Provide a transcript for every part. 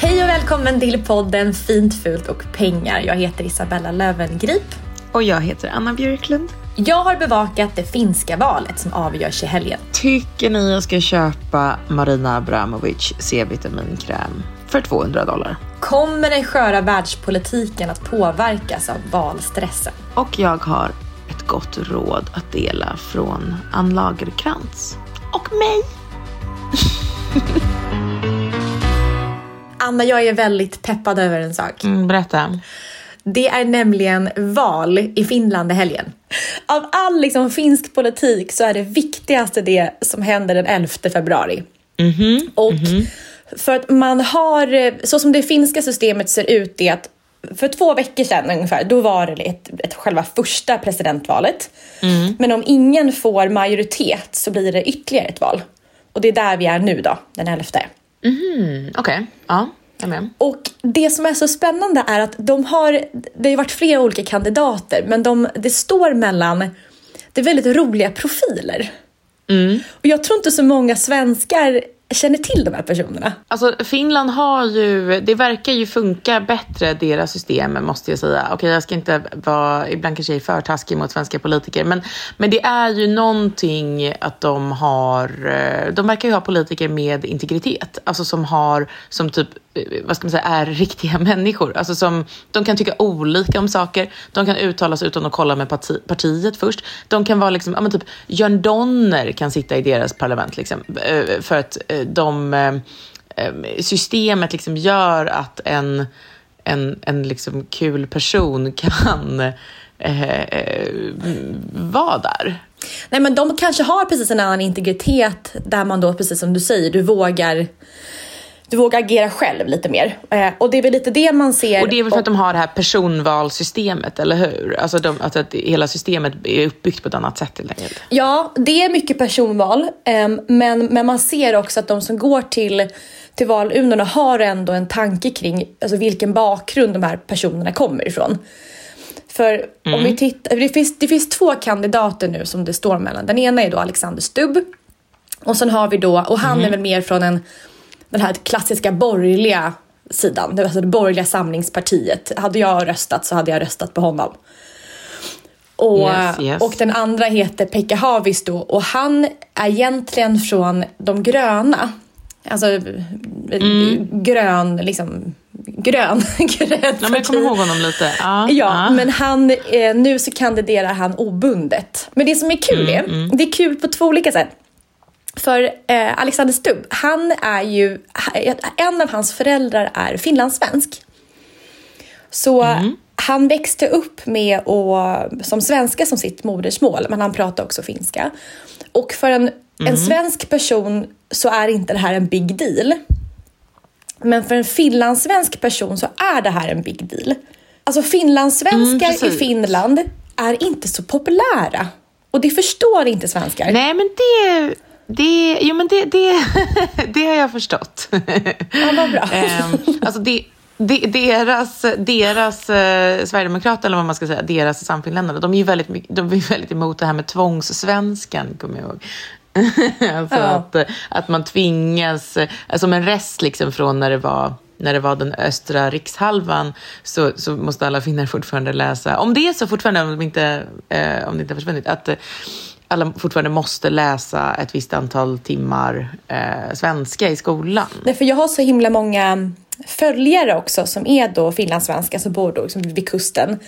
Hej och välkommen till podden Fint, fult och pengar. Jag heter Isabella Lövengrip. Och jag heter Anna Björklund. Jag har bevakat det finska valet som avgörs i helgen. Tycker ni jag ska köpa Marina Abramovic C-vitaminkräm för $200? Kommer den sköra världspolitiken att påverkas av valstressen? Och jag har ett gott råd att dela från Ann Lagercrantz. Och mig! Anna, jag är väldigt peppad över en sak. Berätta. Det är nämligen val i Finland i helgen. Av all liksom finsk politik så är det viktigaste det som händer den 11 februari. Mm-hmm. Och för att man har, så som det finska systemet ser ut, är att för 2 veckor sedan ungefär, då var det ett själva första presidentvalet. Mm. Men om ingen får majoritet så blir det ytterligare ett val. Och det är där vi är nu då, den 11. Mm-hmm. Okej, okay. Ja. Och det som är så spännande är att det har ju varit flera olika kandidater, men det står mellan, det är väldigt roliga profiler. Mm. Och jag tror inte så många svenskar känner till de här personerna. Alltså Finland har ju, det verkar ju funka bättre deras system, måste jag säga. Okej, jag ska inte vara, ibland kanske jag är för taskig mot svenska politiker, men det är ju någonting att de verkar ju ha politiker med integritet. Alltså som typ, vad ska man säga, är riktiga människor. Alltså som, de kan tycka olika om saker. De kan uttalas utan att kolla med partiet först. De kan vara liksom, ja men typ, Jörn Donner kan sitta i deras parlament liksom, för att systemet liksom gör att en liksom kul person kan vara där. Nej, men de kanske har precis en annan integritet där man då, precis som du säger, du vågar agera själv lite mer. Och det är väl lite det man ser. Och det är väl för att de har det här personvalsystemet, eller hur? Alltså att hela systemet är uppbyggt på ett annat sätt. Ja, det är mycket personval. Men man ser också att de som går till valurnorna har ändå en tanke kring alltså vilken bakgrund de här personerna kommer ifrån. För om vi tittar, det finns 2 kandidater nu som det står mellan. Den ena är då Alexander Stubb. Och sen har vi då, och han är väl mer från den här klassiska borgerliga sidan, alltså det borgerliga samlingspartiet. Hade jag röstat så hade jag röstat på honom. Och den andra heter Pekka Haavisto, och han är egentligen från de gröna. Alltså grön, liksom grön. Ja, men jag kommer ihåg honom lite. Men han, nu så kandiderar han obundet. Men det som är kul är, det är kul på 2 olika sätt. För Alexander Stubb, han är ju, en av hans föräldrar är finlandssvensk. Så han växte upp med som svenska som sitt modersmål, men han pratar också finska. Och för en svensk person så är inte det här en big deal. Men för en finlandssvensk person så är det här en big deal. Alltså finlandssvenskar i Finland är inte så populära. Och det förstår inte svenskar. Nej, men det Det har jag förstått. Ja, vad bra. Alltså deras Sverigedemokrater, eller vad man ska säga, deras samfinländare, de är väldigt emot det här med tvångssvenskan, kommer jag ihåg. Alltså att man tvingas, som en rest liksom från när det var den östra rikshalvan, så måste alla finnar fortfarande läsa, om det är så fortfarande, om det inte har försvunnit, att alla fortfarande måste läsa ett visst antal timmar svenska i skolan. Nej, för jag har så himla många följare också som är då finlandssvenska, som bor då liksom vid kusten,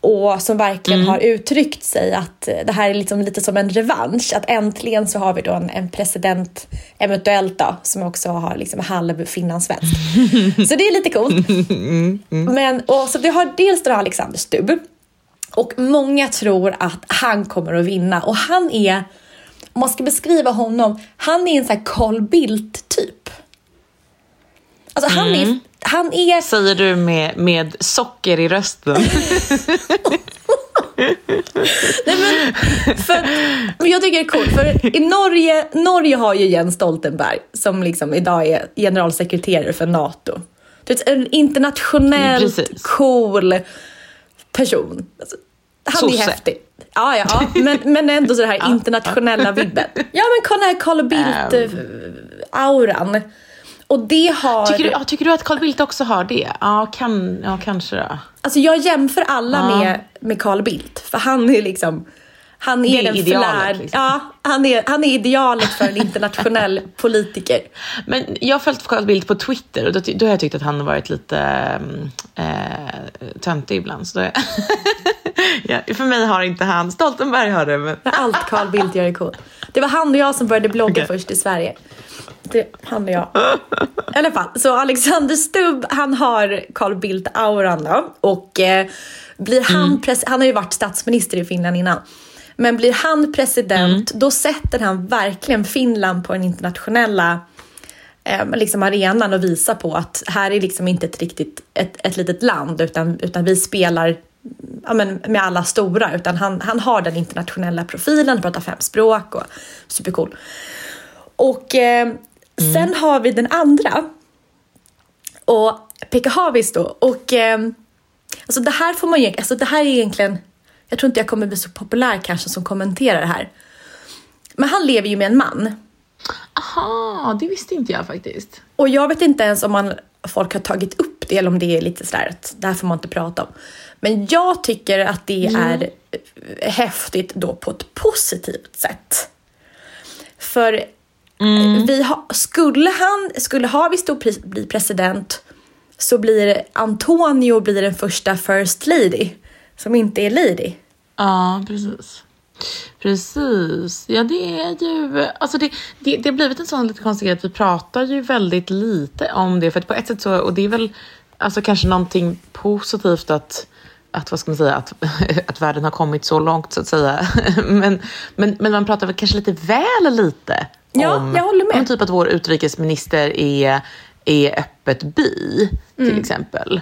och som verkligen har uttryckt sig att det här är liksom lite som en revansch, att äntligen så har vi då en president, eventuellt då, som också har liksom halv finlandssvensk. Så det är lite coolt. Men, och så vi har dels då Alexander Stubb, och många tror att han kommer att vinna, och han är, om man ska beskriva honom, han är en sån här Carl Bildt typ. Alltså han är... Säger du med socker i rösten? Nej, men jag tycker det är coolt, för i Norge har ju Jens Stoltenberg, som liksom idag är generalsekreterare för NATO. Det är en internationellt cool person. Alltså, han Sosse. Är häftig. Ja. Men ändå så det här internationella vibben. Ja, men kolla här Carl Bildt-auran. Och det har... Tycker du att Carl Bildt också har det? Ja, kanske då. Alltså jag jämför alla med Carl Bildt, för han är liksom... Han är den flärd. Liksom. Ja, han är idealet för en internationell politiker. Men jag har följt Carl Bildt på Twitter, och då har jag tyckt att han har varit lite töntig ibland. Så ja, för mig har inte han. Stoltenberg har det. Men... allt Carl Bildt gör är coolt. Det var han och jag som började blogga först i Sverige. Det, han och jag. I alla fall, så Alexander Stubb, han har Carl Bildt-auran då. Och blir han har ju varit statsminister i Finland innan. Men blir han president, då sätter han verkligen Finland på den internationella liksom arenan, och visar på att här är liksom inte riktigt ett litet land, utan vi spelar med alla stora. Utan han har den internationella profilen, pratar 5 språk och supercool. Och sen har vi den andra, och Pekka Haavisto då. Och alltså det här får man ju, alltså det här är egentligen, jag tror inte jag kommer bli så populär kanske som kommenterar det här. Men han lever ju med en man. Aha, det visste inte jag faktiskt. Och jag vet inte ens om folk har tagit upp det, eller om det är lite sådär att det här får man inte prata om. Men jag tycker att det är häftigt då på ett positivt sätt. För skulle Haavisto bli president, så blir Antonio den första first lady som inte är lady. Ja, precis. Ja, det är ju... Alltså det har blivit en sån lite konstig grej att vi pratar ju väldigt lite om det. För att på ett sätt så... Och det är väl alltså kanske någonting positivt att vad ska man säga, att världen har kommit så långt så att säga. Men man pratar väl kanske lite väl lite om... Ja, jag håller med. Om typ att vår utrikesminister är öppet bi, till exempel.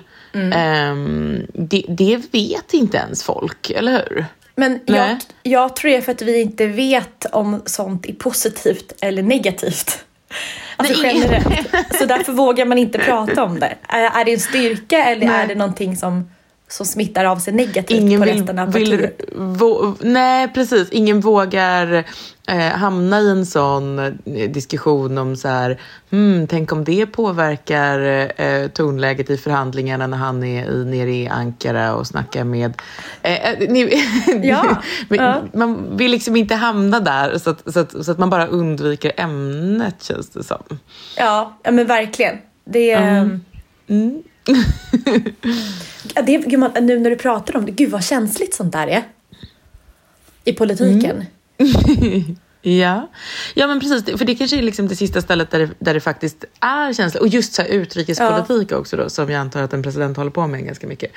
Det vet inte ens folk, eller hur? Men jag tror det är för att vi inte vet om sånt är positivt eller negativt. Alltså generellt. Så därför vågar man inte prata om det. Är det en styrka, eller är det någonting som smittar av sig negativt? Ingen på resten av partiet? Nej, precis. Ingen vågar hamna i en sån diskussion om så här, tänk om det påverkar tonläget i förhandlingarna när han är nere i Ankara och snackar med... Man vill liksom inte hamna där, så att man bara undviker ämnet, känns det som. Ja, men verkligen. Det är... det, gud, man, nu när du pratar om det, gud vad känsligt sånt där är i politiken. Ja, men precis, för det kanske är liksom det sista stället där det faktiskt är känsligt. Och just så här utrikespolitik också då, som jag antar att en president håller på med ganska mycket,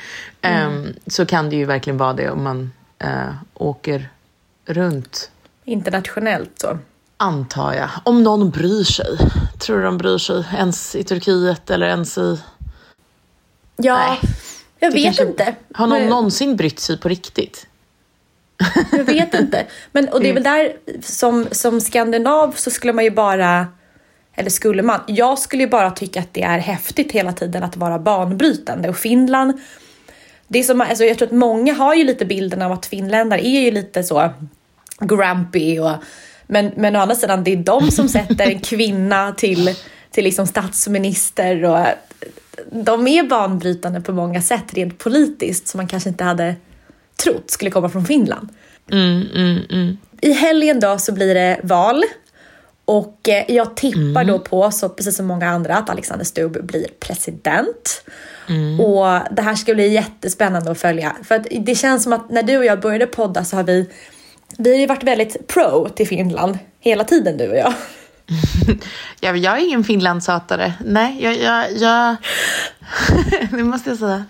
så kan det ju verkligen vara det om man åker runt internationellt så. Antar jag, om någon bryr sig. Tror du de bryr sig ens i Turkiet eller ens i... Ja, nej, jag vet inte. Har någon någonsin brytt sig på riktigt? Jag vet inte. Men, och det är väl där som skandinav så skulle man ju bara... Eller skulle man? Jag skulle ju bara tycka att det är häftigt hela tiden att vara banbrytande. Och Finland... Det är som, alltså jag tror att många har ju lite bilden av att finländare är ju lite så grumpy. Och, men å andra sidan, det är de som sätter en kvinna till liksom statsminister. Och de är banbrytande på många sätt rent politiskt som man kanske inte hade trott skulle komma från Finland. I helgen då så blir det val. Och jag tippar då på, så precis som många andra, att Alexander Stubb blir president. Och det här ska bli jättespännande att följa. För att det känns som att när du och jag började podda så har vi har ju varit väldigt pro till Finland hela tiden, du och jag. Jag är ingen finlandshatare. Nej, jag... Nu måste jag säga.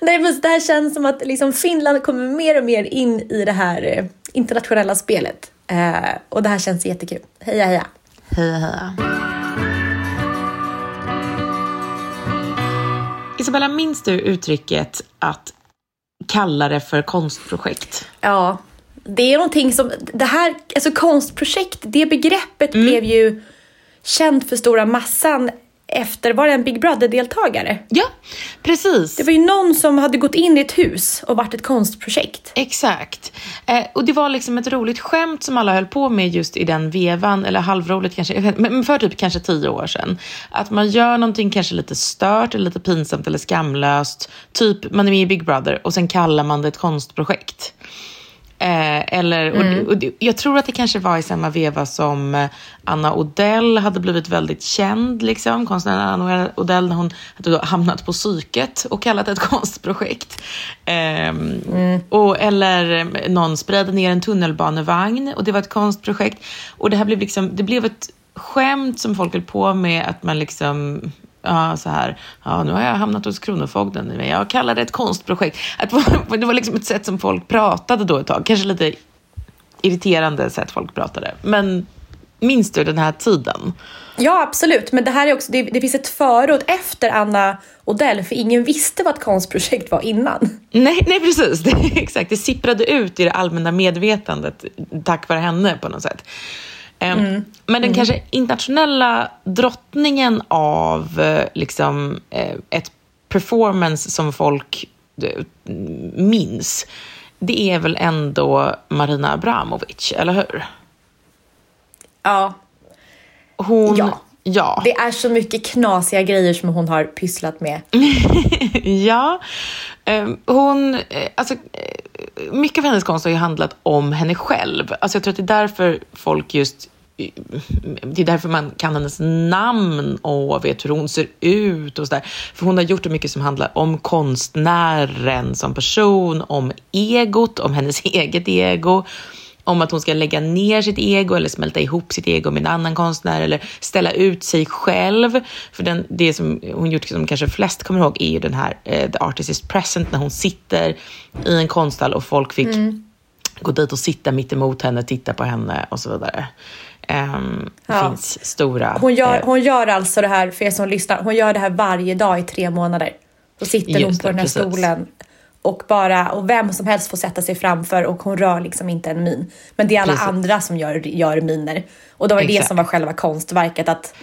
Nej, men det här känns som att liksom Finland kommer mer och mer in i det här internationella spelet. Och det här känns jättekul. Heja, heja. Heja, heja. Isabella, minns du uttrycket att kalla det för konstprojekt? Ja, det är någonting som... Det här, alltså konstprojekt, det begreppet blev ju känt för stora massan efter, var det en Big Brother-deltagare? Ja, precis. Det var ju någon som hade gått in i ett hus och varit ett konstprojekt. Exakt. Och det var liksom ett roligt skämt som alla höll på med just i den vevan, eller halvroligt kanske, men för typ kanske 10 år sedan. Att man gör någonting kanske lite stört eller lite pinsamt eller skamlöst. Typ man är med i Big Brother och sen kallar man det ett konstprojekt. Och jag tror att det kanske var i samma veva som Anna Odell hade blivit väldigt känd, liksom, konstnären Anna Odell, när hon hade hamnat på psyket och kallat det ett konstprojekt. Eller någon spred ner en tunnelbanevagn och det var ett konstprojekt. Och det här blev liksom, det blev ett skämt som folk höll på med, att man liksom... nu har jag hamnat hos Kronofogden, men jag kallar det ett konstprojekt. Det var liksom ett sätt som folk pratade då ett tag. Kanske lite irriterande sätt folk pratade. Men minns du den här tiden? Ja, absolut. Men det här är också, det finns ett före och efter Anna Odell, för ingen visste vad ett konstprojekt var innan. Nej, precis. Exakt. Det sipprade ut i det allmänna medvetandet tack vare henne på något sätt. Men den kanske internationella drottningen av liksom ett performance som folk minns, det är väl ändå Marina Abramovic, eller hur? Ja. Hon... Ja. Det är så mycket knasiga grejer som hon har pysslat med. Ja. Hon... Alltså... Mycket av hennes konst har ju handlat om henne själv. Alltså jag tror att det är därför folk just... Det är därför man kan hennes namn och vet hur hon ser ut och sådär. För hon har gjort så mycket som handlar om konstnären som person, om egot, om hennes eget ego. Om att hon ska lägga ner sitt ego eller smälta ihop sitt ego med en annan konstnär. Eller ställa ut sig själv. För det som hon gjort som kanske flest kommer ihåg är ju den här The Artist is Present. När hon sitter i en konsthall och folk fick gå dit och sitta mitt emot henne, titta på henne och så vidare. Det finns stora... Hon gör alltså det här, för er som lyssnar, hon gör det här varje dag i 3 månader. Då sitter hon på den här stolen. Och vem som helst får sätta sig framför, och hon rör liksom inte en min. Men det är alla andra som gör miner. Och det var det som var själva konstverket, att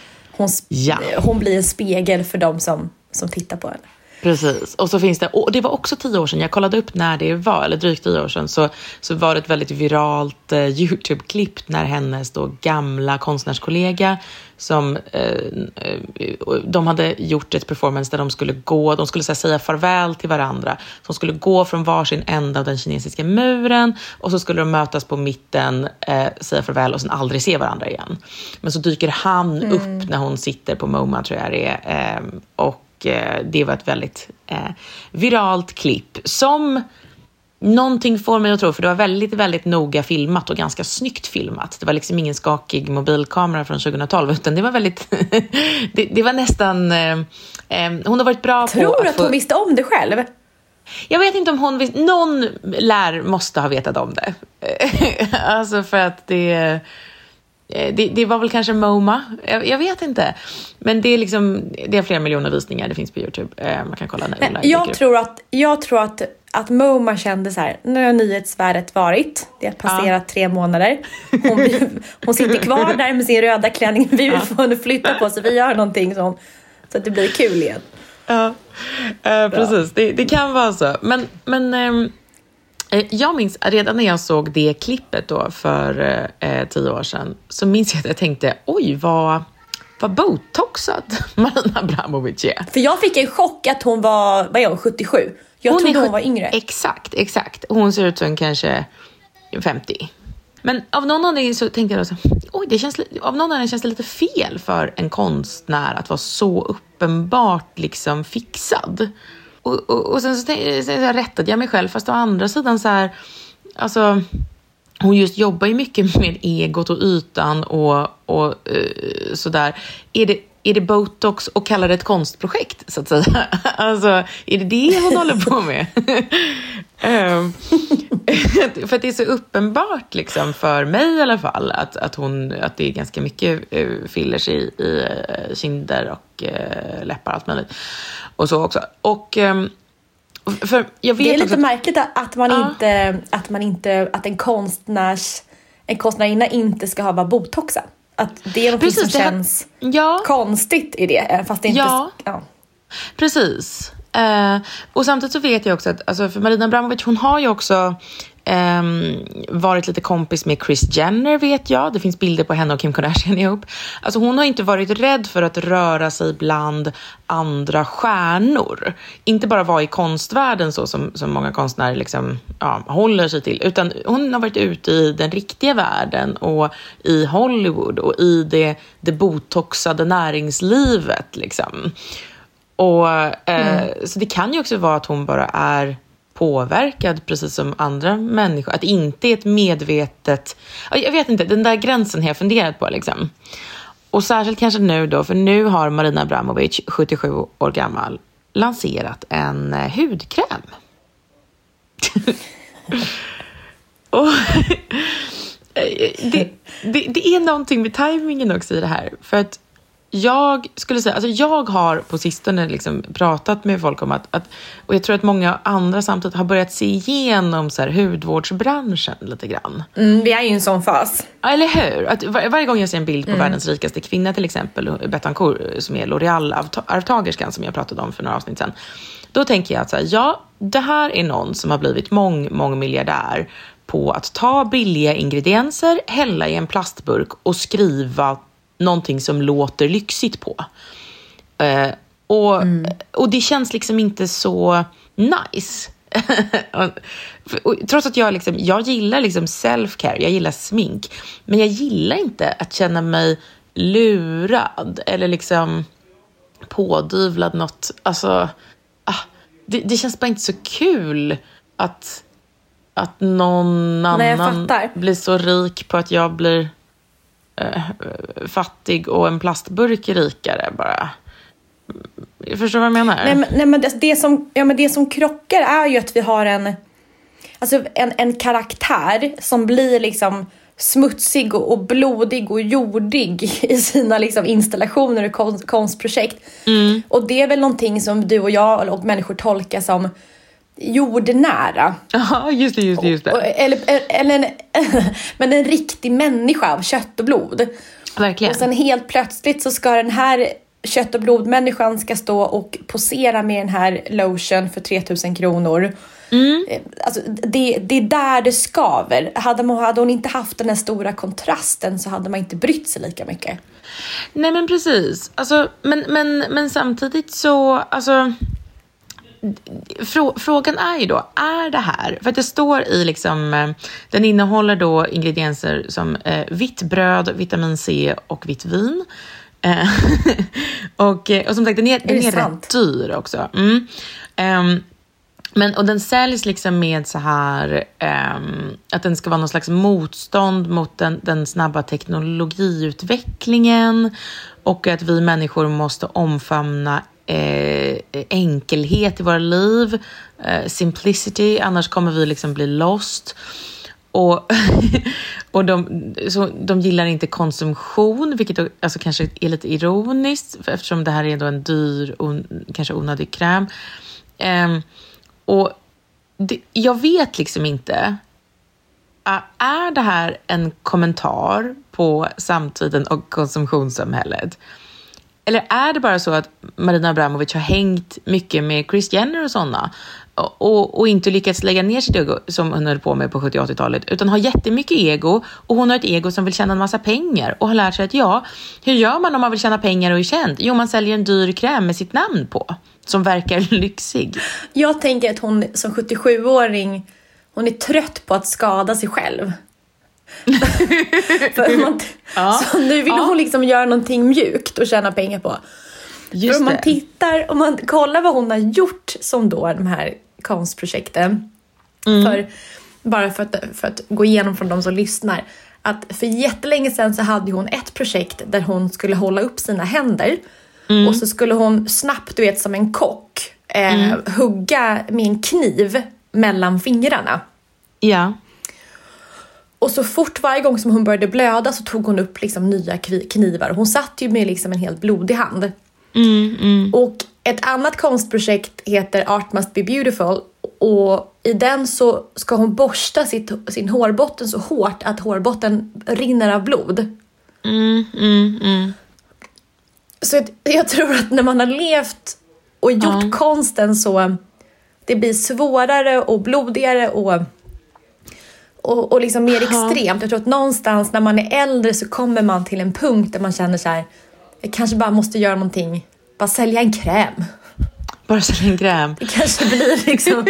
hon blir en spegel för dem som tittar på henne. Precis. Och så finns det, och det var också 10 år sedan, jag kollade upp när det var, eller drygt 10 år sedan, så var det ett väldigt viralt YouTube-klipp när hennes då gamla konstnärskollega som de hade gjort ett performance där de skulle säga farväl till varandra. Så de skulle gå från varsin ända av den kinesiska muren och så skulle de mötas på mitten, säga farväl och sen aldrig se varandra igen. Men så dyker han upp när hon sitter på MoMA, tror jag det är, och det var ett väldigt viralt klipp som någonting får mig att tro, för det var väldigt, väldigt noga filmat och ganska snyggt filmat. Det var liksom ingen skakig mobilkamera från 2012, utan det var väldigt det var nästan hon har varit bra på... Tror att hon visste om det själv? Jag vet inte om hon visste, någon lär måste ha vetat om det. Alltså för att det var väl kanske MoMA, jag vet inte. Men det är liksom, det är flera miljoner visningar, det finns på YouTube. Man kan kolla nu. Jag tror att att MoMA kände så här, nu har nyhetsvärdet varit, det har passerat 3 månader. Hon sitter kvar där med sin röda klänning, vi vill få henne flytta på sig, vi gör någonting sånt, så att det blir kul igen. Ja, precis. Det kan vara så. Men jag minns, redan när jag såg det klippet då för 10 år sedan, så minns jag att jag tänkte, oj vad botoxad Marina Abramovic är. För jag fick en chock att hon var, vad är hon, 77? Jag trodde hon var yngre. Exakt. Hon ser ut som kanske 50. Men av någon anledning så tänkte jag då så, oj, det känns lite fel för en konstnär att vara så uppenbart liksom fixad. Och sen så rättade jag mig själv, fast å andra sidan så här, alltså hon just jobbar ju mycket med egot och ytan och sådär. Är det botox och kallar det ett konstprojekt, så att säga? Alltså, är det hon håller på med? För att det är så uppenbart liksom, för mig i alla fall, att det är ganska mycket fillers i kinder och läppar, allt möjligt. Och så också. Och för jag vet, det är lite också märkligt att en konstnärinna inte ska vara botoxad. Att det är något precis, som känns konstigt i det, fast det inte... Ja. Precis. Och samtidigt så vet jag också att, alltså, för Marina Abramovic, hon har ju också varit lite kompis med Chris Jenner, vet jag. Det finns bilder på henne och Kim Kardashian ihop. Alltså hon har inte varit rädd för att röra sig bland andra stjärnor. Inte bara vara i konstvärlden så som många konstnärer liksom, håller sig till. Utan hon har varit ute i den riktiga världen och i Hollywood och i det botoxade näringslivet liksom. Och, så det kan ju också vara att hon bara är påverkad precis som andra människor, att inte är ett medvetet, jag vet inte, den där gränsen har jag funderat på liksom. Och särskilt kanske nu då, för nu har Marina Abramovic, 77 år gammal, lanserat en hudkräm. Och det är någonting med tajmingen också i det här, för att jag skulle säga, alltså jag har på sistone liksom pratat med folk om att, och jag tror att många andra samtidigt har börjat se igenom så här hudvårdsbranschen lite grann. Vi är ju en sån fas. Ja, eller hur? Att varje gång jag ser en bild på världens rikaste kvinna, till exempel Betancourt, som är L'Oreal-arvtagerskan som jag pratade om för några avsnitt sedan, då tänker jag att så här, det här är någon som har blivit mångmiljardär på att ta billiga ingredienser, hälla i en plastburk och skriva någonting som låter lyxigt på. Och det känns liksom inte så nice. Och trots att jag gillar liksom self-care, jag gillar smink, men jag gillar inte att känna mig lurad eller liksom pådyvlad något. Alltså, det känns bara inte så kul att någon annan blir så rik på att jag blir fattig och en plastburk rikare bara. Förstår vad jag menar? Nej men det som krockar är ju att vi har en karaktär som blir liksom smutsig och blodig och jordig i sina liksom installationer och konstprojekt. Och det är väl någonting som du och jag och människor tolkar som jordnära. Ja, just det. Men en riktig människa av kött och blod. Verkligen. Och sen helt plötsligt så ska den här kött- och blodmänniskan ska stå och posera med den här lotion för 3000 kronor. Alltså, det är där det skaver. Hade hon inte haft den här stora kontrasten så hade man inte brytt sig lika mycket. Nej, men precis. Alltså, men samtidigt så... Alltså... Frågan är ju då, är det här, för att det står i liksom, den innehåller då ingredienser som vitt bröd, vitamin C och vitt vin. Och som sagt, den är rätt dyr också. Men den säljs liksom med så här, att den ska vara någon slags motstånd mot den snabba teknologiutvecklingen, och att vi människor måste omfamna enkelhet i våra liv, simplicity, annars kommer vi liksom bli lost. Och de gillar inte konsumtion, vilket alltså kanske är lite ironiskt, eftersom det här är då en dyr, kanske onödig kräm. Och jag vet liksom inte. Är det här en kommentar på samtiden och konsumtionssamhället? Eller är det bara så att Marina Abramovic har hängt mycket med Chris Jenner och sådana och inte lyckats lägga ner sitt ego som hon höll på med på 70- och 80-talet, utan har jättemycket ego, och hon har ett ego som vill tjäna en massa pengar och har lärt sig att hur gör man om man vill tjäna pengar och är känd? Jo, man säljer en dyr kräm med sitt namn på som verkar lyxig. Jag tänker att hon som 77-åring, hon är trött på att skada sig själv. Så nu vill hon liksom göra någonting mjukt och tjäna pengar på. Just om man tittar, om man kollar vad hon har gjort som då de här konstprojekten, för att gå igenom från de som lyssnar, att för jättelänge sedan så hade hon ett projekt där hon skulle hålla upp sina händer och så skulle hon snabbt, du vet, som en kock hugga med en kniv mellan fingrarna. Ja. Och så fort varje gång som hon började blöda så tog hon upp liksom nya knivar. Hon satt ju med liksom en helt blodig hand. Och ett annat konstprojekt heter Art Must Be Beautiful. Och i den så ska hon borsta sin hårbotten så hårt att hårbotten rinner av blod. Så jag tror att när man har levt och gjort konsten så det blir svårare och blodigare och liksom mer extremt. Jag tror att någonstans när man är äldre så kommer man till en punkt där man känner så här, jag kanske bara måste göra någonting. Bara sälja en kräm. Det kanske blir liksom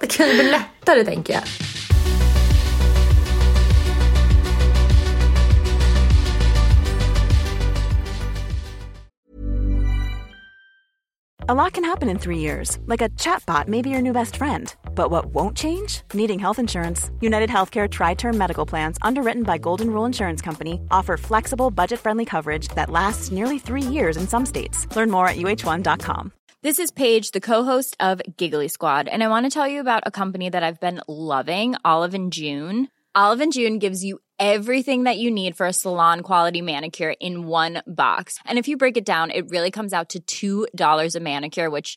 det kan bli lättare, tänker jag. A lot can happen in 3 years, like a chatbot may be your new best friend. But what won't change? Needing health insurance. UnitedHealthcare Tri-Term Medical Plans, underwritten by Golden Rule Insurance Company, offer flexible, budget-friendly coverage that lasts nearly 3 years in some states. Learn more at UH1.com. This is Paige, the co-host of Giggly Squad, and I want to tell you about a company that I've been loving, Olive and June. Olive and June gives you everything that you need for a salon-quality manicure in one box. And if you break it down, it really comes out to $2 a manicure, which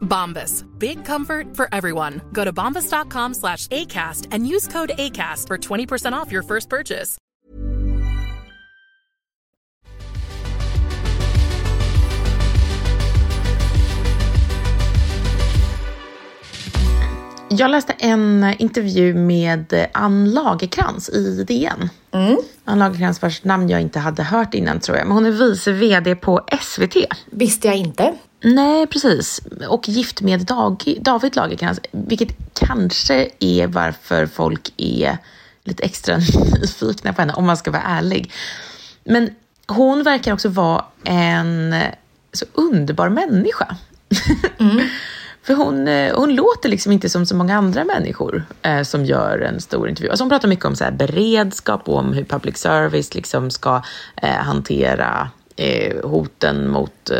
Bombas. Big comfort for everyone. Go to bombas.com/ACAST and use code ACAST for 20% off your first purchase. Jag läste en intervju med Ann Lagercrantz i DN. Ann Lagercrantz, vars namn jag inte hade hört innan, tror jag. Men hon är vice vd på SVT. Visste jag inte. Nej, precis. Och gift med David Lagercrantz. Vilket kanske är varför folk är lite extra nyfikna på henne, om man ska vara ärlig. Men hon verkar också vara en så underbar människa. För hon låter liksom inte som så många andra människor som gör en stor intervju. Alltså hon pratar mycket om så här beredskap och om hur public service liksom ska hantera hoten mot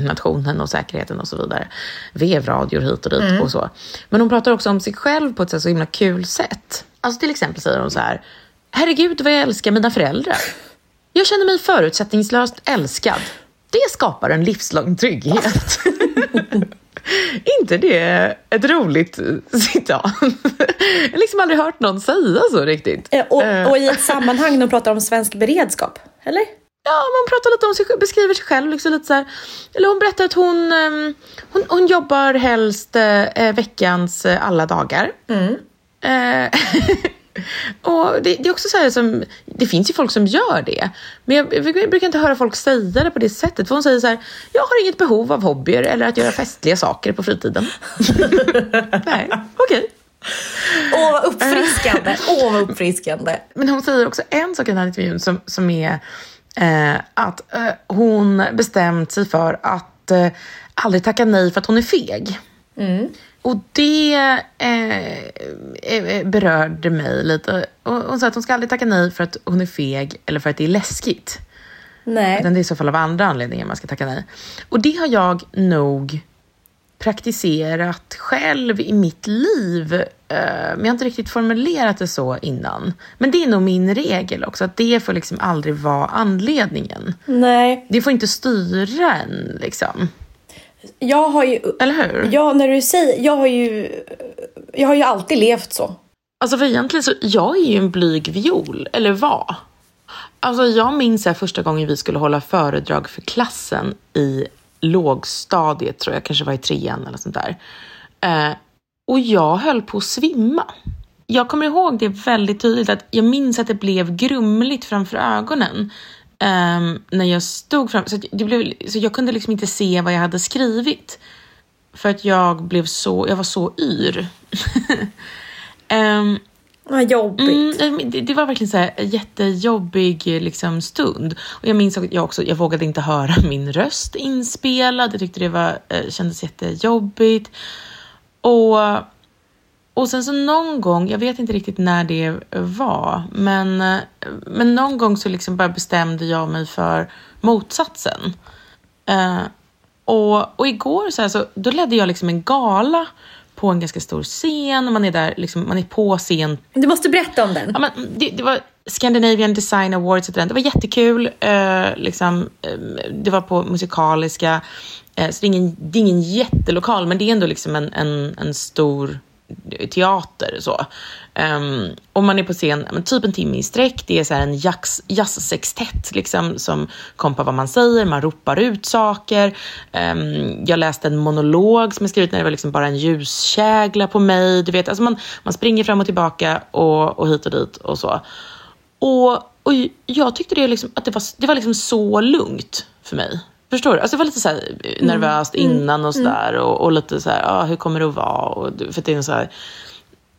nationen och säkerheten och så vidare. Vevradior hit och dit och så. Men hon pratar också om sig själv på ett så himla kul sätt. Alltså till exempel säger hon så här: herregud vad jag älskar mina föräldrar. Jag känner mig förutsättningslöst älskad. Det skapar en livslång trygghet. Inte det är ett roligt citat. Jag har liksom aldrig hört någon säga så riktigt. Och i ett sammanhang de pratar om svensk beredskap, eller? Ja, man pratar lite om sig, beskriver sig själv liksom lite så här. Eller hon berättar att hon jobbar helst veckans alla dagar. Och det är också så här som, det finns ju folk som gör det. Men jag brukar inte höra folk säga det på det sättet. För hon säger så här, jag har inget behov av hobbyer eller att göra festliga saker på fritiden. Nej, okej. Åh, uppfriskande. Åh, uppfriskande. Men hon säger också en sak i den här intervjun som är att hon bestämt sig för att aldrig tacka nej för att hon är feg. Mm. Och det berörde mig lite. Hon sa att hon ska aldrig tacka nej för att hon är feg eller för att det är läskigt. Nej. Utan det är i så fall av andra anledningar man ska tacka nej. Och det har jag nog praktiserat själv i mitt liv. Men jag har inte riktigt formulerat det så innan. Men det är nog min regel också. Att det får liksom aldrig vara anledningen. Nej. Det får inte styra en liksom. Jag har ju, eller hur? Ja, när du säger, jag har ju alltid levt så. Alltså för egentligen så, jag är ju en blyg viol, eller vad? Alltså jag minns här första gången vi skulle hålla föredrag för klassen i lågstadiet, tror jag, kanske var i 3:an eller sånt där. Och jag höll på att svimma. Jag kommer ihåg det väldigt tydligt, att jag minns att det blev grumligt framför ögonen. När jag stod fram, så jag kunde liksom inte se vad jag hade skrivit för att jag var så yr. Vad jobbigt. Det var verkligen så här jättejobbig liksom stund, och jag minns att jag vågade inte höra min röst inspelad. Jag tyckte det kändes jättejobbigt. Och sen så någon gång, jag vet inte riktigt när det var, men någon gång så liksom bara bestämde jag mig för motsatsen. Och igår så då ledde jag liksom en gala på en ganska stor scen. Man är där, liksom, man är på scen. Du måste berätta om den. Ja, men det var Scandinavian Design Awards. Det var jättekul. Det var på musikaliska. Så det är ingen jättelokal, men det är ändå liksom en stor teater så. Och man är på scen typ en timme i sträck. Det är så här en jazzsextett liksom, som kompar vad man säger. Man ropar ut saker. Jag läste en monolog som jag skrivit när det var liksom bara en ljuskägla på mig. Du vet, alltså man springer fram och tillbaka och hit och dit och så. Och jag tyckte det liksom, att det var liksom så lugnt för mig. Förstår du? Alltså det var lite så här nervöst innan och sådär. Och lite så här, hur kommer det att vara? För det är en så här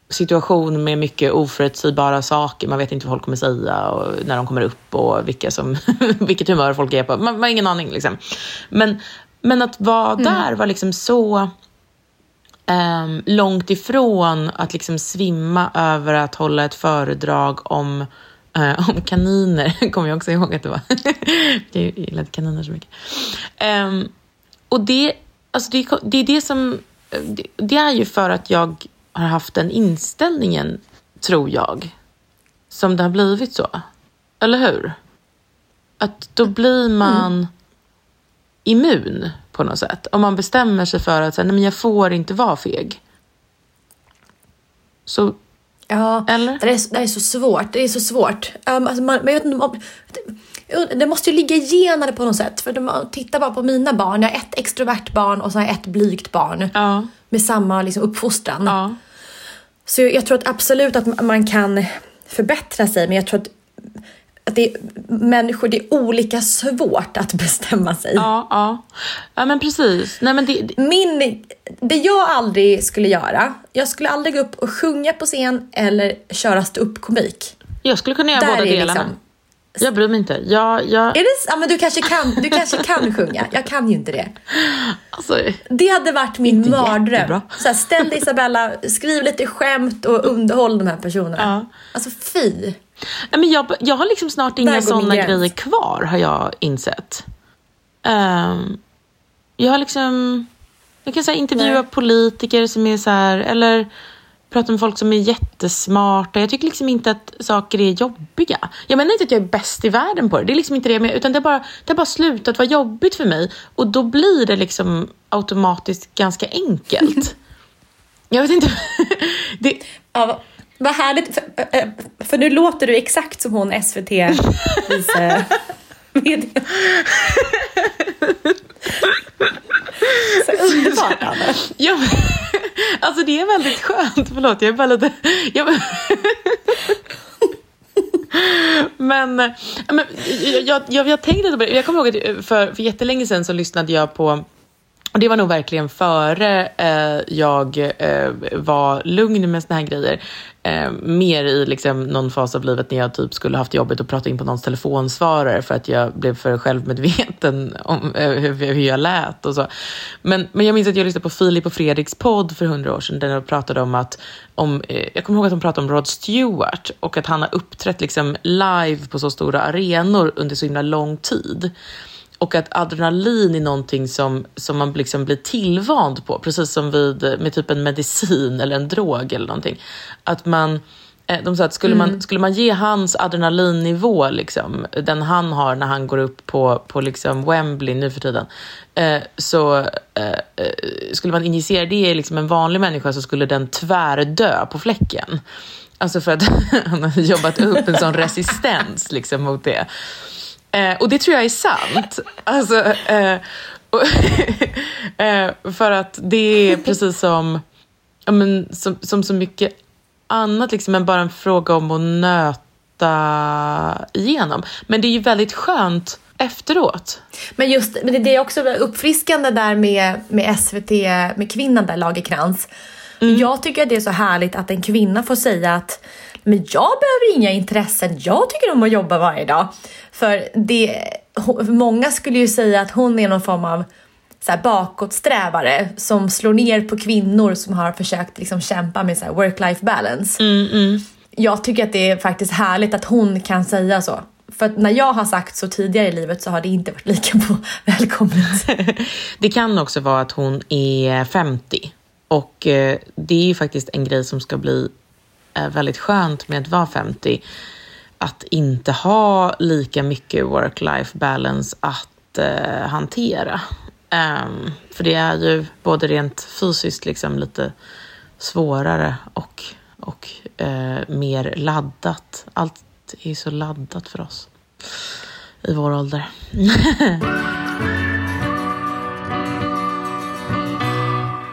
situation med mycket oförutsägbara saker. Man vet inte vad folk kommer säga och när de kommer upp och vilket humör folk är på. Man har ingen aning liksom. Men att vara där var liksom så långt ifrån att liksom svimma över att hålla ett föredrag om kaniner. Kommer jag också ihåg att det var. Jag gillade kaniner så mycket. Och det, alltså det är det som, det är ju för att jag har haft den inställningen, tror jag, som det har blivit så. Eller hur? Att då blir man immun på något sätt. Om man bestämmer sig för att säga, nej men jag får inte vara feg. Så. Ja, det är så svårt. Det är så svårt. Alltså man vet inte om, det måste ju ligga genade på något sätt. För de tittar bara på mina barn. Jag har ett extrovert barn och så har jag ett blygt barn. Ja. Med samma liksom uppfostran. Ja. Så jag tror att absolut att man kan förbättra sig. Men jag tror att det är olika svårt att bestämma sig. Ja men precis. Nej, men det jag aldrig skulle göra. Jag skulle aldrig gå upp och sjunga på scen eller köra ståuppkomik. Jag skulle kunna göra där båda delarna. Liksom, jag bryr mig inte. Är det, ja, men du kanske kan sjunga. Jag kan ju inte det. Alltså, det hade varit min mardröm. Så här, ställ dig Isabella, skriv lite skämt och underhåll de här personerna. Ja. Alltså fy. Men jag har liksom snart inga sådana grejer kvar, har jag insett. Jag har liksom, jag kan säga intervjua politiker som är så här, eller prata med folk som är jättesmarta. Jag tycker liksom inte att saker är jobbiga. Jag menar inte att jag är bäst i världen på det. Det är liksom inte det, utan det har bara slutat vara jobbigt för mig. Och då blir det liksom automatiskt ganska enkelt. Jag vet inte. Det, ja, vad härligt, för nu låter du exakt som hon SVT vice media. Så underbart, Anna. Ja, alltså det är väldigt skönt. Förlåt, jag är bara lite... Men jag tänkte på det. Jag kommer ihåg att för jättelänge sedan så lyssnade jag på, och det var nog verkligen före jag var lugn med såna här grejer. Mer i liksom någon fas av livet när jag typ skulle haft jobbet och prata in på någons telefonsvarare för att jag blev för självmedveten om hur jag lät och så. Men jag minns att jag lyssnade på Filip och Fredriks podd för 100 år sedan där de pratade om att, jag kommer ihåg att de pratade om Rod Stewart och att han har uppträtt liksom live på så stora arenor under så himla lång tid. Och att adrenalin är någonting som man liksom blir tillvand på. Precis som med typ en medicin eller en drog eller någonting. Att man, de sa att skulle man ge hans adrenalinnivå liksom, den han har när han går upp på liksom Wembley nu för tiden. Så skulle man injicera det i liksom en vanlig människa så skulle den tvärdö på fläcken. Alltså för att han har jobbat upp en sån resistens liksom mot det. Och det tror jag är sant. Alltså, för att det är precis som så mycket annat liksom, än bara en fråga om att nöta igenom. Men det är ju väldigt skönt efteråt. Men det är också uppfriskande där med SVT, med kvinnan där, Lagercrantz. Mm. Jag tycker att det är så härligt att en kvinna får säga att men jag behöver inga intressen. Jag tycker om att jobba varje dag. För många skulle ju säga att hon är någon form av så här, bakåtsträvare som slår ner på kvinnor som har försökt liksom, kämpa med så här, work-life balance. Jag tycker att det är faktiskt härligt att hon kan säga så. För att när jag har sagt så tidigare i livet så har det inte varit lika välkommet. Det kan också vara att hon är 50. Och det är ju faktiskt en grej som ska bli väldigt skönt med att vara 50, att inte ha lika mycket work-life balance att hantera. För det är ju både rent fysiskt liksom lite svårare och mer laddat. Allt är ju så laddat för oss i vår ålder.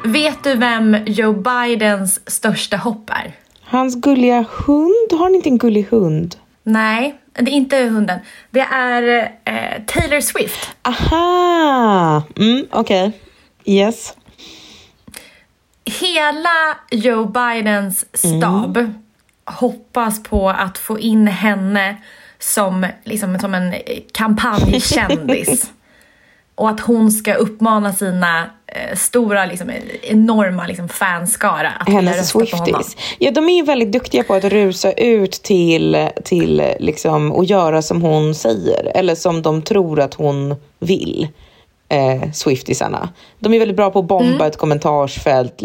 Vet du vem Joe Bidens största hopp är? Hans gulliga hund. Har ni inte en gullig hund? Nej, det är inte hunden. Det är Taylor Swift. Aha! Okej. Yes. Hela Joe Bidens stab hoppas på att få in henne som en kampanjkändis. Och att hon ska uppmana sina stora, enorma fanskara att hennes Swifties. Ja, de är ju väldigt duktiga på att rusa ut till och göra som hon säger. Eller som de tror att hon vill. Swiftiesarna. De är väldigt bra på att bomba ett kommentarsfält.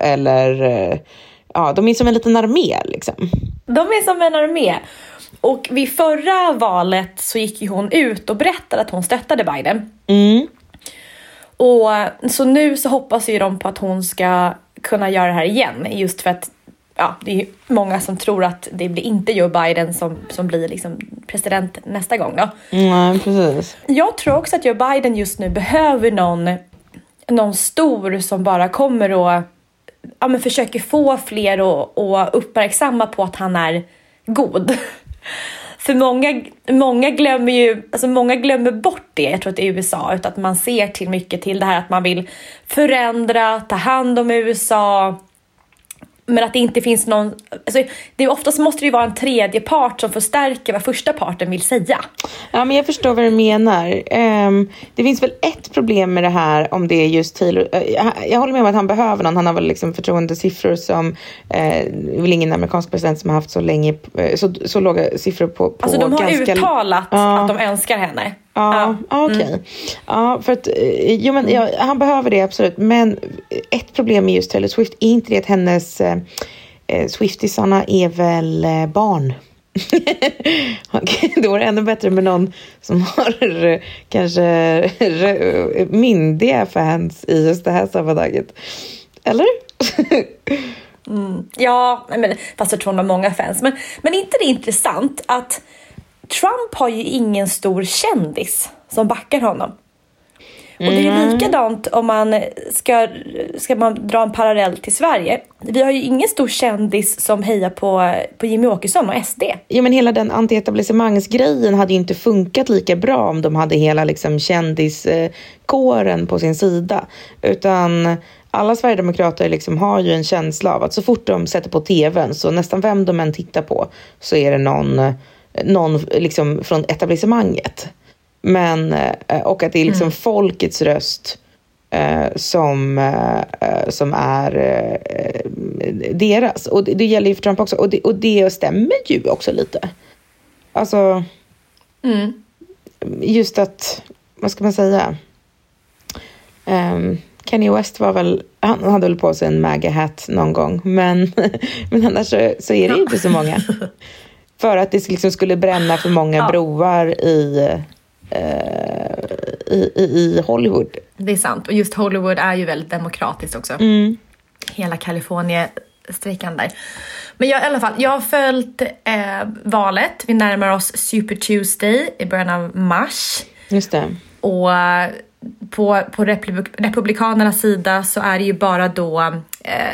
Eller, ja, de är som en liten armé. De är som en armé. Och vid förra valet så gick hon ut och berättade att hon stöttade Biden. Och så nu så hoppas ju de på att hon ska kunna göra det här igen. Just för att det är många som tror att det blir inte Joe Biden som blir president nästa gång då. Nej, precis. Jag tror också att Joe Biden just nu behöver någon stor som bara kommer och försöker få fler och uppmärksamma på att han är god. För många glömmer bort det, jag tror att det är USA, utan att man ser till mycket till det här att man vill förändra, ta hand om USA. Men att det inte finns någon... det är oftast måste det ju vara en tredje part som förstärker vad första parten vill säga. Ja, men jag förstår vad du menar. Det finns väl ett problem med det här om det är just Taylor... Jag håller med om att han behöver någon. Han har väl förtroendesiffror som... väl ingen amerikansk president som har haft så länge... Så låga siffror på de har ganska... uttalat att de önskar henne. Ja, okej. Ja, för att han behöver det absolut, men ett problem med just Taylor Swift är inte det att hennes Swiftisarna är väl barn. Okay, då är det ännu bättre med någon som har kanske myndiga fans i just det här sammanhanget. Eller? Ja, men fast jag tror hon har många fans, men inte det är intressant att Trump har ju ingen stor kändis som backar honom. Och det är likadant om man ska man dra en parallell till Sverige. Vi har ju ingen stor kändis som hejar på Jimmy Åkesson och SD. Ja, men hela den antietablissemangsgrejen hade ju inte funkat lika bra om de hade hela liksom kändiskåren på sin sida. Utan alla Sverigedemokrater liksom har ju en känsla av att så fort de sätter på tvn, så nästan vem de än tittar på, så är det någon liksom från etablissemanget. Men, och att det är liksom folkets röst som är deras. Och det gäller ju för Trump också. Och det stämmer ju också lite. Alltså, just att, vad ska man säga? Kanye West var väl, han hade väl på sig en MAGA-hat någon gång. Men annars så är det inte så många. För att det liksom skulle bränna för många broar i Hollywood. Det är sant. Och just Hollywood är ju väldigt demokratiskt också. Mm. Hela Kalifornien-strejkan där. Men jag, i alla fall, jag har följt valet. Vi närmar oss Super Tuesday i början av mars. Just det. Och på republikanernas sida så är det ju bara då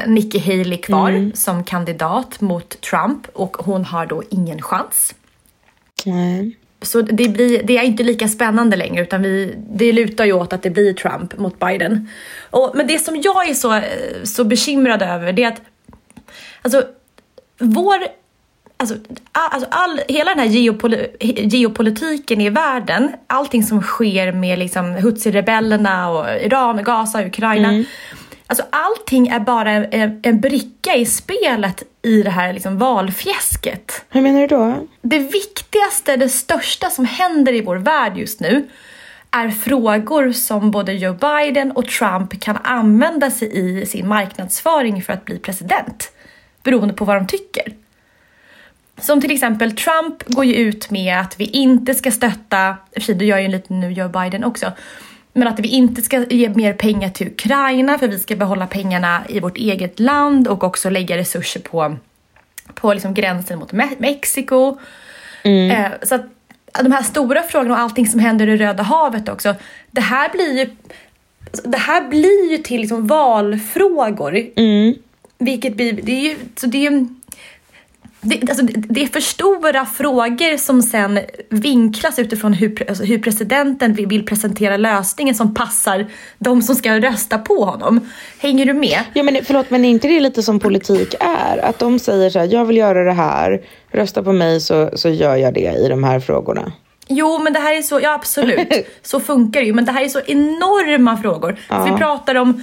Nikki Haley kvar som kandidat mot Trump. Och hon har då ingen chans. Nej. Så det är inte lika spännande längre, utan det lutar ju åt att det blir Trump mot Biden. Men det som jag är så bekymrad över, det är att alltså, hela den här geopolitiken i världen, allting som sker med liksom Hutsi-rebellerna och Iran, Gaza, Ukraina. Alltså allting är bara en bricka i spelet i det här liksom valfjäsket. Hur menar du då? Det viktigaste, det största som händer i vår värld just nu är frågor som både Joe Biden och Trump kan använda sig i sin marknadsföring för att bli president. Beroende på vad de tycker. Som till exempel Trump går ju ut med att vi inte ska stötta, du gör ju lite nu Joe Biden också. Men att vi inte ska ge mer pengar till Ukraina, för vi ska behålla pengarna i vårt eget land och också lägga resurser på liksom gränsen mot Mexiko. Så att de här stora frågorna och allting som händer i Röda havet också, det här blir ju till liksom valfrågor. Vilket det är för stora frågor som sen vinklas utifrån hur presidenten vill presentera lösningen som passar de som ska rösta på honom. Hänger du med? Ja, men förlåt, men är inte det lite som politik är? Att de säger så här, jag vill göra det här, rösta på mig så gör jag det i de här frågorna. Jo, men det här är så, ja absolut, så funkar det ju. Men det här är så enorma frågor. Ja. Vi pratar om,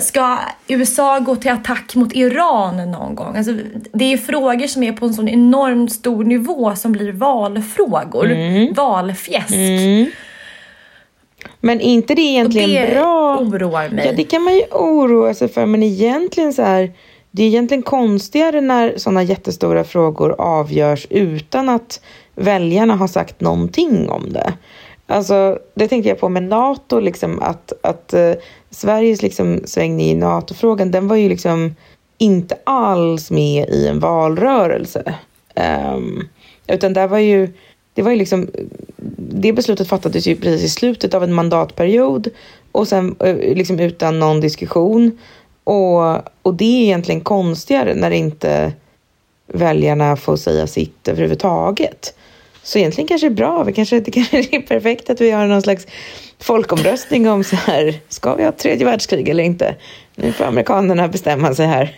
ska USA gå till attack mot Iran någon gång? Alltså, det är frågor som är på en sån enormt stor nivå som blir valfrågor. Valfjäsk. Men inte det egentligen det bra? Det oroar mig. Ja, det kan man ju oroa sig för. Men egentligen så här, det är egentligen konstigare när sådana jättestora frågor avgörs utan att väljarna har sagt någonting om det. Alltså, det tänkte jag på med NATO, liksom, att Sveriges liksom svängning i NATO-frågan, den var ju liksom inte alls med i en valrörelse. Utan det var ju liksom, det beslutet fattades ju precis i slutet av en mandatperiod och sen liksom utan någon diskussion. Och det är egentligen konstigare när inte väljarna får säga sitt överhuvudtaget. Så egentligen kanske det är bra. Det kanske är perfekt att vi har någon slags folkomröstning om så här, ska vi ha tredje världskrig eller inte? Nu får amerikanerna bestämma sig här.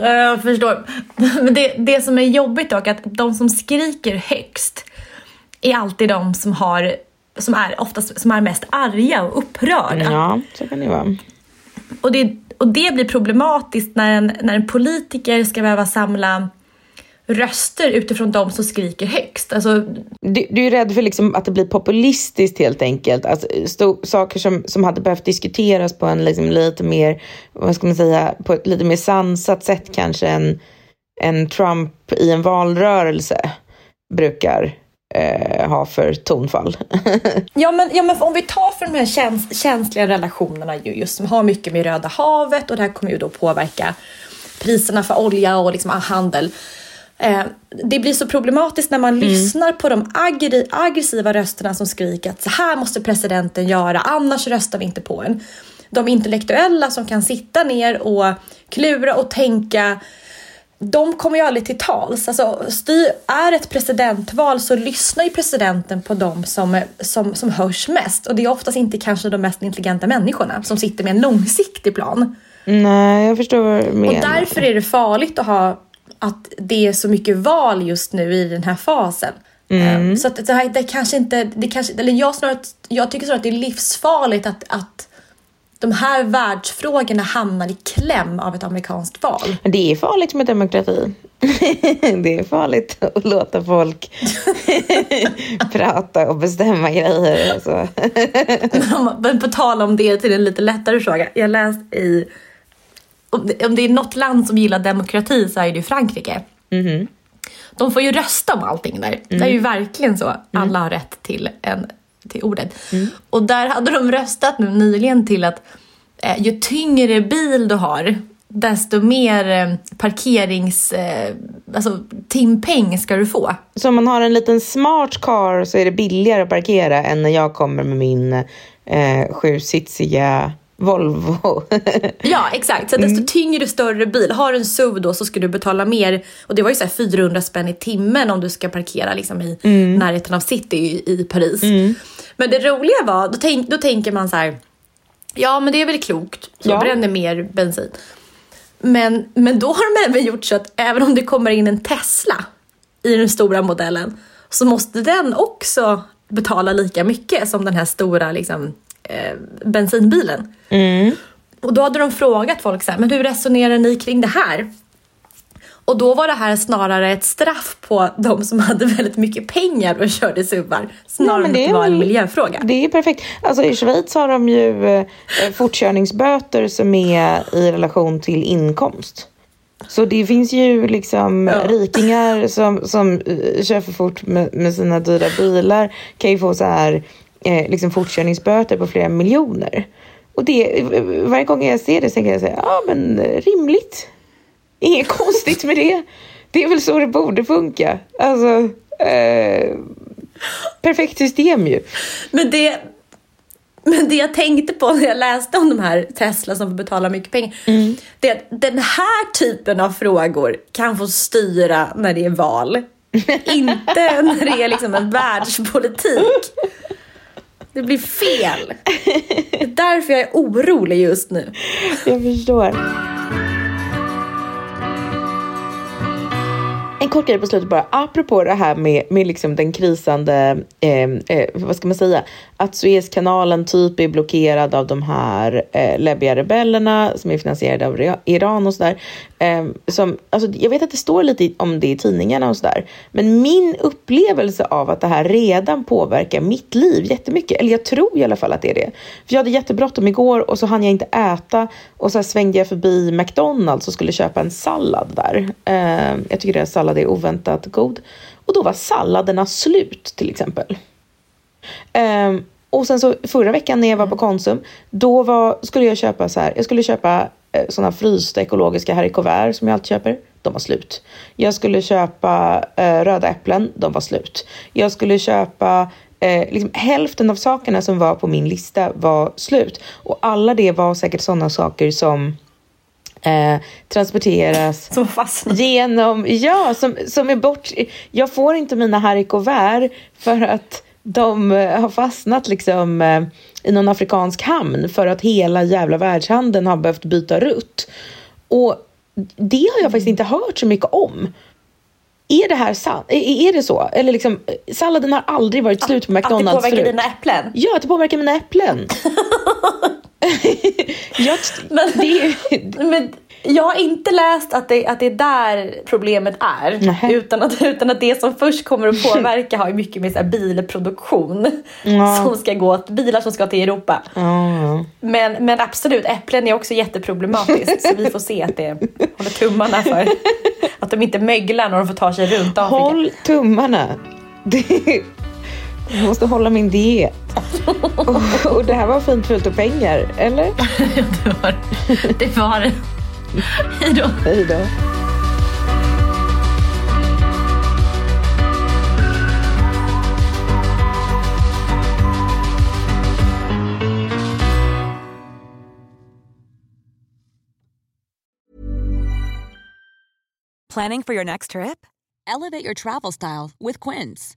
Jag förstår. Men det som är jobbigt dock, att de som skriker högst är alltid de som är mest arga och upprörda. Ja, så kan det vara. Och det blir problematiskt när en politiker ska behöva samla röster utifrån de som skriker högst. Alltså, du är rädd för liksom att det blir populistiskt helt enkelt. Alltså, saker som hade behövt diskuteras på en liksom lite mer, vad ska man säga, på ett lite mer sansat sätt kanske än Trump i en valrörelse brukar ha för tonfall. ja men om vi tar för de här känsliga relationerna just som har mycket med Röda havet, och det här kommer ju då påverka priserna för olja och liksom handel. Det blir så problematiskt när man lyssnar på de aggressiva rösterna som skriker att så här måste presidenten göra, annars röstar vi inte på en. De intellektuella som kan sitta ner och klura och tänka, de kommer ju aldrig till tals. Alltså, är ett presidentval så lyssnar ju presidenten på de som hörs mest. Och det är oftast inte kanske de mest intelligenta människorna som sitter med en långsiktig plan. Nej, jag förstår vad du menar. Och därför är det farligt att det är så mycket val just nu i den här fasen. Mm. Så att det kanske inte... Jag tycker så att det är livsfarligt att de här världsfrågorna hamnar i kläm av ett amerikanskt val. Det är farligt med demokrati. Det är farligt att låta folk prata och bestämma grejer. Alltså. Men på tal om det till en lite lättare fråga. Jag läste i... Om det är något land som gillar demokrati så är det ju Frankrike. Mm-hmm. De får ju rösta om allting där. Det är ju verkligen så. Alla har rätt till ordet. Mm. Och där hade de röstat nu nyligen till att ju tyngre bil du har, desto mer timpeng ska du få. Så om man har en liten smart car så är det billigare att parkera än när jag kommer med min 7-sitsiga Volvo. Ja, exakt. Så desto tyngre och större bil. Har du en SUV då så ska du betala mer. Och det var ju så här 400 spänn i timmen om du ska parkera liksom i närheten av city i Paris. Mm. Men det roliga var, då tänker man så här, ja men det är väl klokt. Så bränner mer bensin. Men då har de även gjort så att även om det kommer in en Tesla i den stora modellen så måste den också betala lika mycket som den här stora liksom bensinbilen. Mm. Och då hade de frågat folk så här, men hur resonerar ni kring det här? Och då var det här snarare ett straff på de som hade väldigt mycket pengar och körde SUVar. Snarare än att det var en miljöfråga. Det är perfekt. Alltså i Schweiz har de ju fortkörningsböter som är i relation till inkomst. Så det finns ju liksom rikingar som kör för fort med sina dyra bilar kan ju få så här liksom fortkörningsböter på flera miljoner. Och det, varje gång jag ser det så tänker jag säga, ja men rimligt. Inget konstigt med det. Det är väl så det borde funka. Alltså perfekt system ju. Men det jag tänkte på när jag läste om de här Tesla som får betala mycket pengar, det är att den här typen av frågor kan få styra när det är val. Inte när det är liksom en världspolitik. Det blir fel. Det är därför jag är orolig just nu. Jag förstår. En kort grej på slutet bara. Apropå det här med liksom den krisande... vad ska man säga? Att Suezkanalen typ är blockerad av de här läbbiga rebellerna som är finansierade av Iran och sådär. Alltså, jag vet att det står lite om det i tidningarna och sådär. Men min upplevelse av att det här redan påverkar mitt liv jättemycket. Eller jag tror i alla fall att det är det. För jag hade jättebråttom igår och så hann jag inte äta. Och så svängde jag förbi McDonald's och skulle köpa en sallad där. Jag tycker deras sallad är oväntat god. Och då var salladerna slut till exempel. Och sen så förra veckan när jag var på Konsum, då skulle jag köpa så här. Jag skulle köpa sådana frysta ekologiska här i kuvert som jag alltid köper. De var slut. Jag skulle köpa röda äpplen. De var slut. Jag skulle köpa liksom hälften av sakerna som var på min lista var slut. Och alla det var säkert sådana saker som transporteras som genom... Ja, som är bort... Jag får inte mina här i kuvert för att de har fastnat liksom i någon afrikansk hamn för att hela jävla världshandeln har behövt byta rutt. Och det har jag faktiskt inte hört så mycket om. Är det här är det så? Eller liksom, salladen har aldrig varit slut på McDonald's. Att det påverkar dina äpplen? Ja, att det påverkar mina äpplen. Jag har inte läst att det är där problemet är. Nej. Utan att det som först kommer att påverka har mycket med så här bilproduktion bilar som ska till Europa. Mm. Men absolut, äpplen är också jätteproblematiskt. Så vi får se att det håller tummarna för att de inte möglar när de får ta sig runt Afrika. Håll tummarna. Jag måste hålla min diet. Och det här var fint fullt av pengar, eller? Det var det. Hej då. Planning for your next trip? Elevate your travel style with Quince.